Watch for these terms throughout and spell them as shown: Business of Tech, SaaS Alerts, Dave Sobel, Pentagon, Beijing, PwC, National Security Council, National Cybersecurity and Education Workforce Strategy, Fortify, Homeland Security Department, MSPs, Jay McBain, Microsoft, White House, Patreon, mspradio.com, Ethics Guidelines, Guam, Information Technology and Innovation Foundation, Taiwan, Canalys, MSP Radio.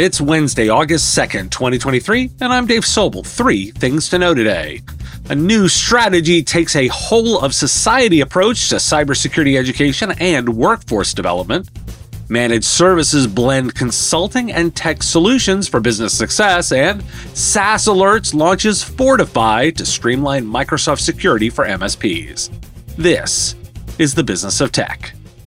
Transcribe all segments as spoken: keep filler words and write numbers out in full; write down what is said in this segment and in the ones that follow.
It's Wednesday, August second, twenty twenty-three, and I'm Dave Sobel. Three things to know today. A new strategy takes a whole-of-society approach to cybersecurity education and workforce development. Managed services blend consulting and tech solutions for business success, and SaaS Alerts launches Fortify to streamline Microsoft security for M S Ps. This is the business of tech.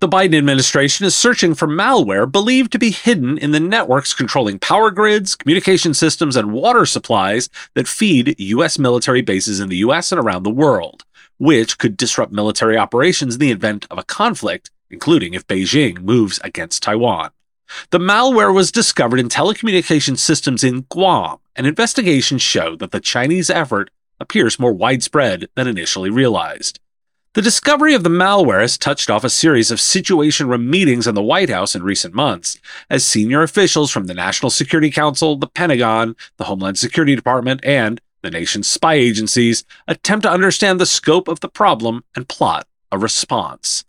The Biden administration is searching for malware believed to be hidden in the networks controlling power grids, communication systems, and water supplies that feed U S military bases in the U S and around the world, which could disrupt military operations in the event of a conflict, including if Beijing moves against Taiwan. The malware was discovered in telecommunication systems in Guam, and investigations show that the Chinese effort appears more widespread than initially realized. The discovery of the malware has touched off a series of situation room meetings in the White House in recent months, as senior officials from the National Security Council, the Pentagon, the Homeland Security Department, and the nation's spy agencies attempt to understand the scope of the problem and plot a response.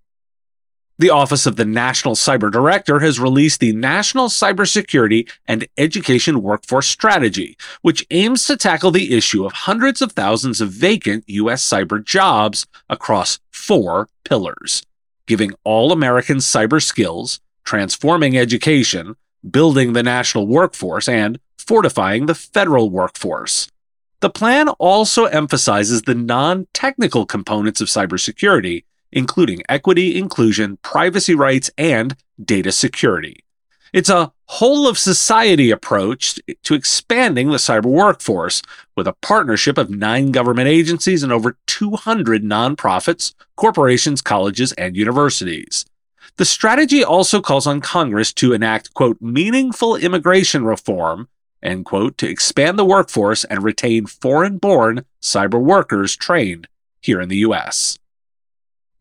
The Office of the National Cyber Director has released the National Cybersecurity and Education Workforce Strategy, which aims to tackle the issue of hundreds of thousands of vacant U S cyber jobs across four pillars: giving all Americans cyber skills, transforming education, building the national workforce, and fortifying the federal workforce. The plan also emphasizes the non-technical components of cybersecurity, including equity, inclusion, privacy rights, and data security. It's a whole-of-society approach to expanding the cyber workforce, with a partnership of nine government agencies and over two hundred nonprofits, corporations, colleges, and universities. The strategy also calls on Congress to enact, quote, meaningful immigration reform, end quote, to expand the workforce and retain foreign-born cyber workers trained here in the U S.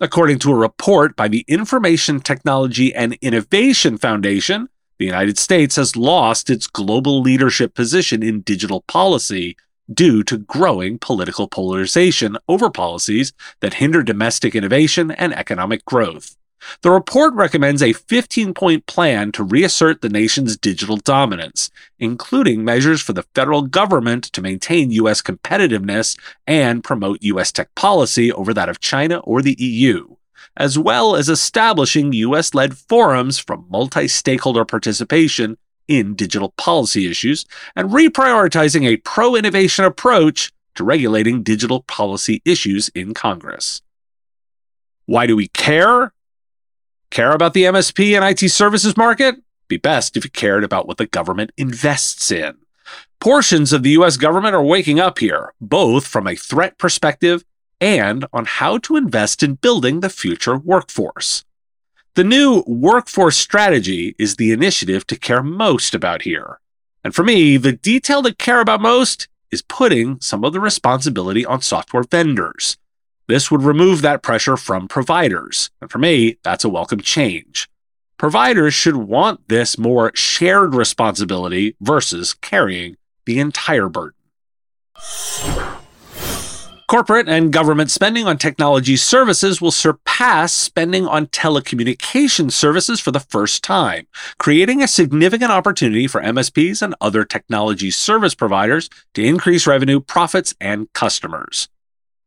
According to a report by the Information Technology and Innovation Foundation, the United States has lost its global leadership position in digital policy due to growing political polarization over policies that hinder domestic innovation and economic growth. The report recommends a fifteen-point plan to reassert the nation's digital dominance, including measures for the federal government to maintain U S competitiveness and promote U S tech policy over that of China or the E U, as well as establishing U S-led forums for multi-stakeholder participation in digital policy issues and reprioritizing a pro-innovation approach to regulating digital policy issues in Congress. Why do we care? Care about the M S P and I T services market? Be best if you cared about what the government invests in. Portions of the U S government are waking up here, both from a threat perspective and on how to invest in building the future workforce. The new workforce strategy is the initiative to care most about here. And for me, the detail to care about most is putting some of the responsibility on software vendors. This would remove that pressure from providers, and for me, that's a welcome change. Providers should want this more shared responsibility versus carrying the entire burden. Corporate and government spending on technology services will surpass spending on telecommunication services for the first time, creating a significant opportunity for M S Ps and other technology service providers to increase revenue, profits, and customers.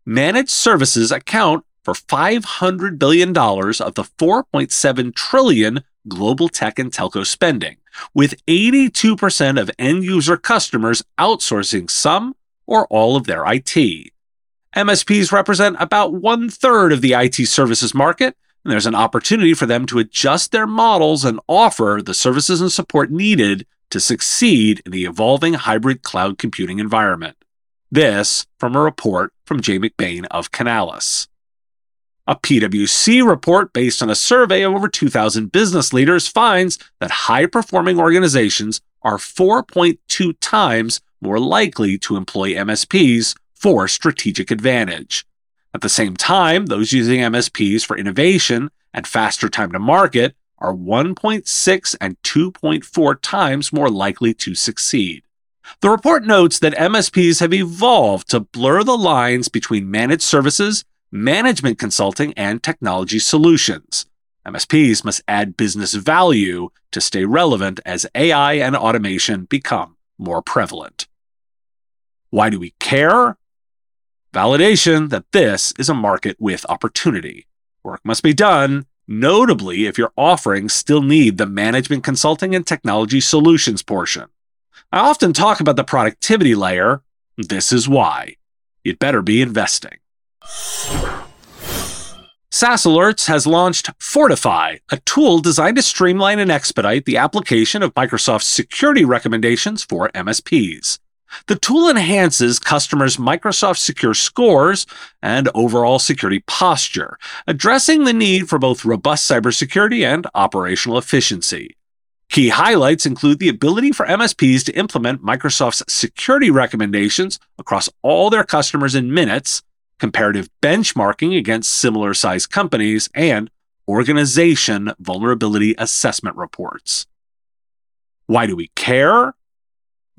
Managed services account for five hundred billion dollars of the four point seven trillion dollars global tech and telco spending, with eighty-two percent of end-user customers outsourcing some or all of their I T. M S Ps represent about one-third of the I T services market, and there's an opportunity for them to adjust their models and offer the services and support needed to succeed in the evolving hybrid cloud computing environment. This from a report from Jay McBain of Canalys. A PwC report based on a survey of over two thousand business leaders finds that high-performing organizations are four point two times more likely to employ M S Ps for strategic advantage. At the same time, those using M S Ps for innovation and faster time to market are one point six and two point four times more likely to succeed. The report notes that M S Ps have evolved to blur the lines between managed services, management consulting, and technology solutions. M S Ps must add business value to stay relevant as A I and automation become more prevalent. Why do we care? Validation that this is a market with opportunity. Work must be done, notably if your offerings still need the management consulting and technology solutions portion. I often talk about the productivity layer. This is why. You'd better be investing. SaaS Alerts has launched Fortify, a tool designed to streamline and expedite the application of Microsoft's security recommendations for M S Ps. The tool enhances customers' Microsoft Secure scores and overall security posture, addressing the need for both robust cybersecurity and operational efficiency. Key highlights include the ability for M S Ps to implement Microsoft's security recommendations across all their customers in minutes, comparative benchmarking against similar-sized companies, and organization vulnerability assessment reports. Why do we care?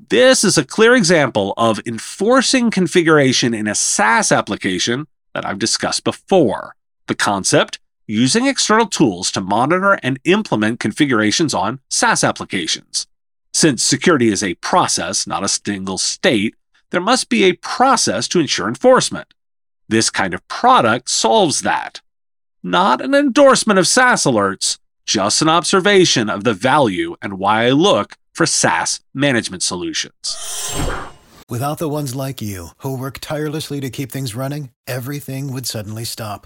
This is a clear example of enforcing configuration in a SaaS application that I've discussed before. The concept, using external tools to monitor and implement configurations on SaaS applications. Since security is a process, not a single state, there must be a process to ensure enforcement. This kind of product solves that. Not an endorsement of SaaS Alerts, just an observation of the value and why I look for SaaS management solutions. Without the ones like you, who work tirelessly to keep things running, everything would suddenly stop.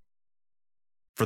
For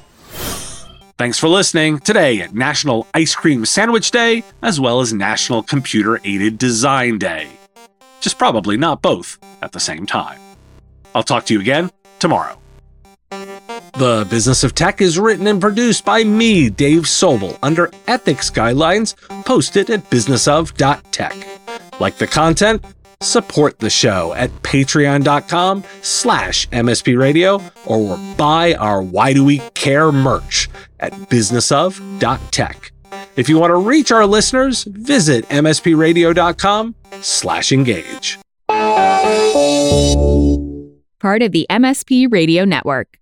Thanks for listening. Today, National Ice Cream Sandwich Day, as well as National Computer-Aided Design Day. Just probably not both at the same time. I'll talk to you again tomorrow. The Business of Tech is written and produced by me, Dave Sobel, under Ethics Guidelines, posted at business of dot tech. Like the content? Support the show at patreon dot com slash mspradio or buy our Why Do We Care merch at business of dot tech. If you want to reach our listeners, visit mspradio.com slash engage. Part of the M S P Radio Network.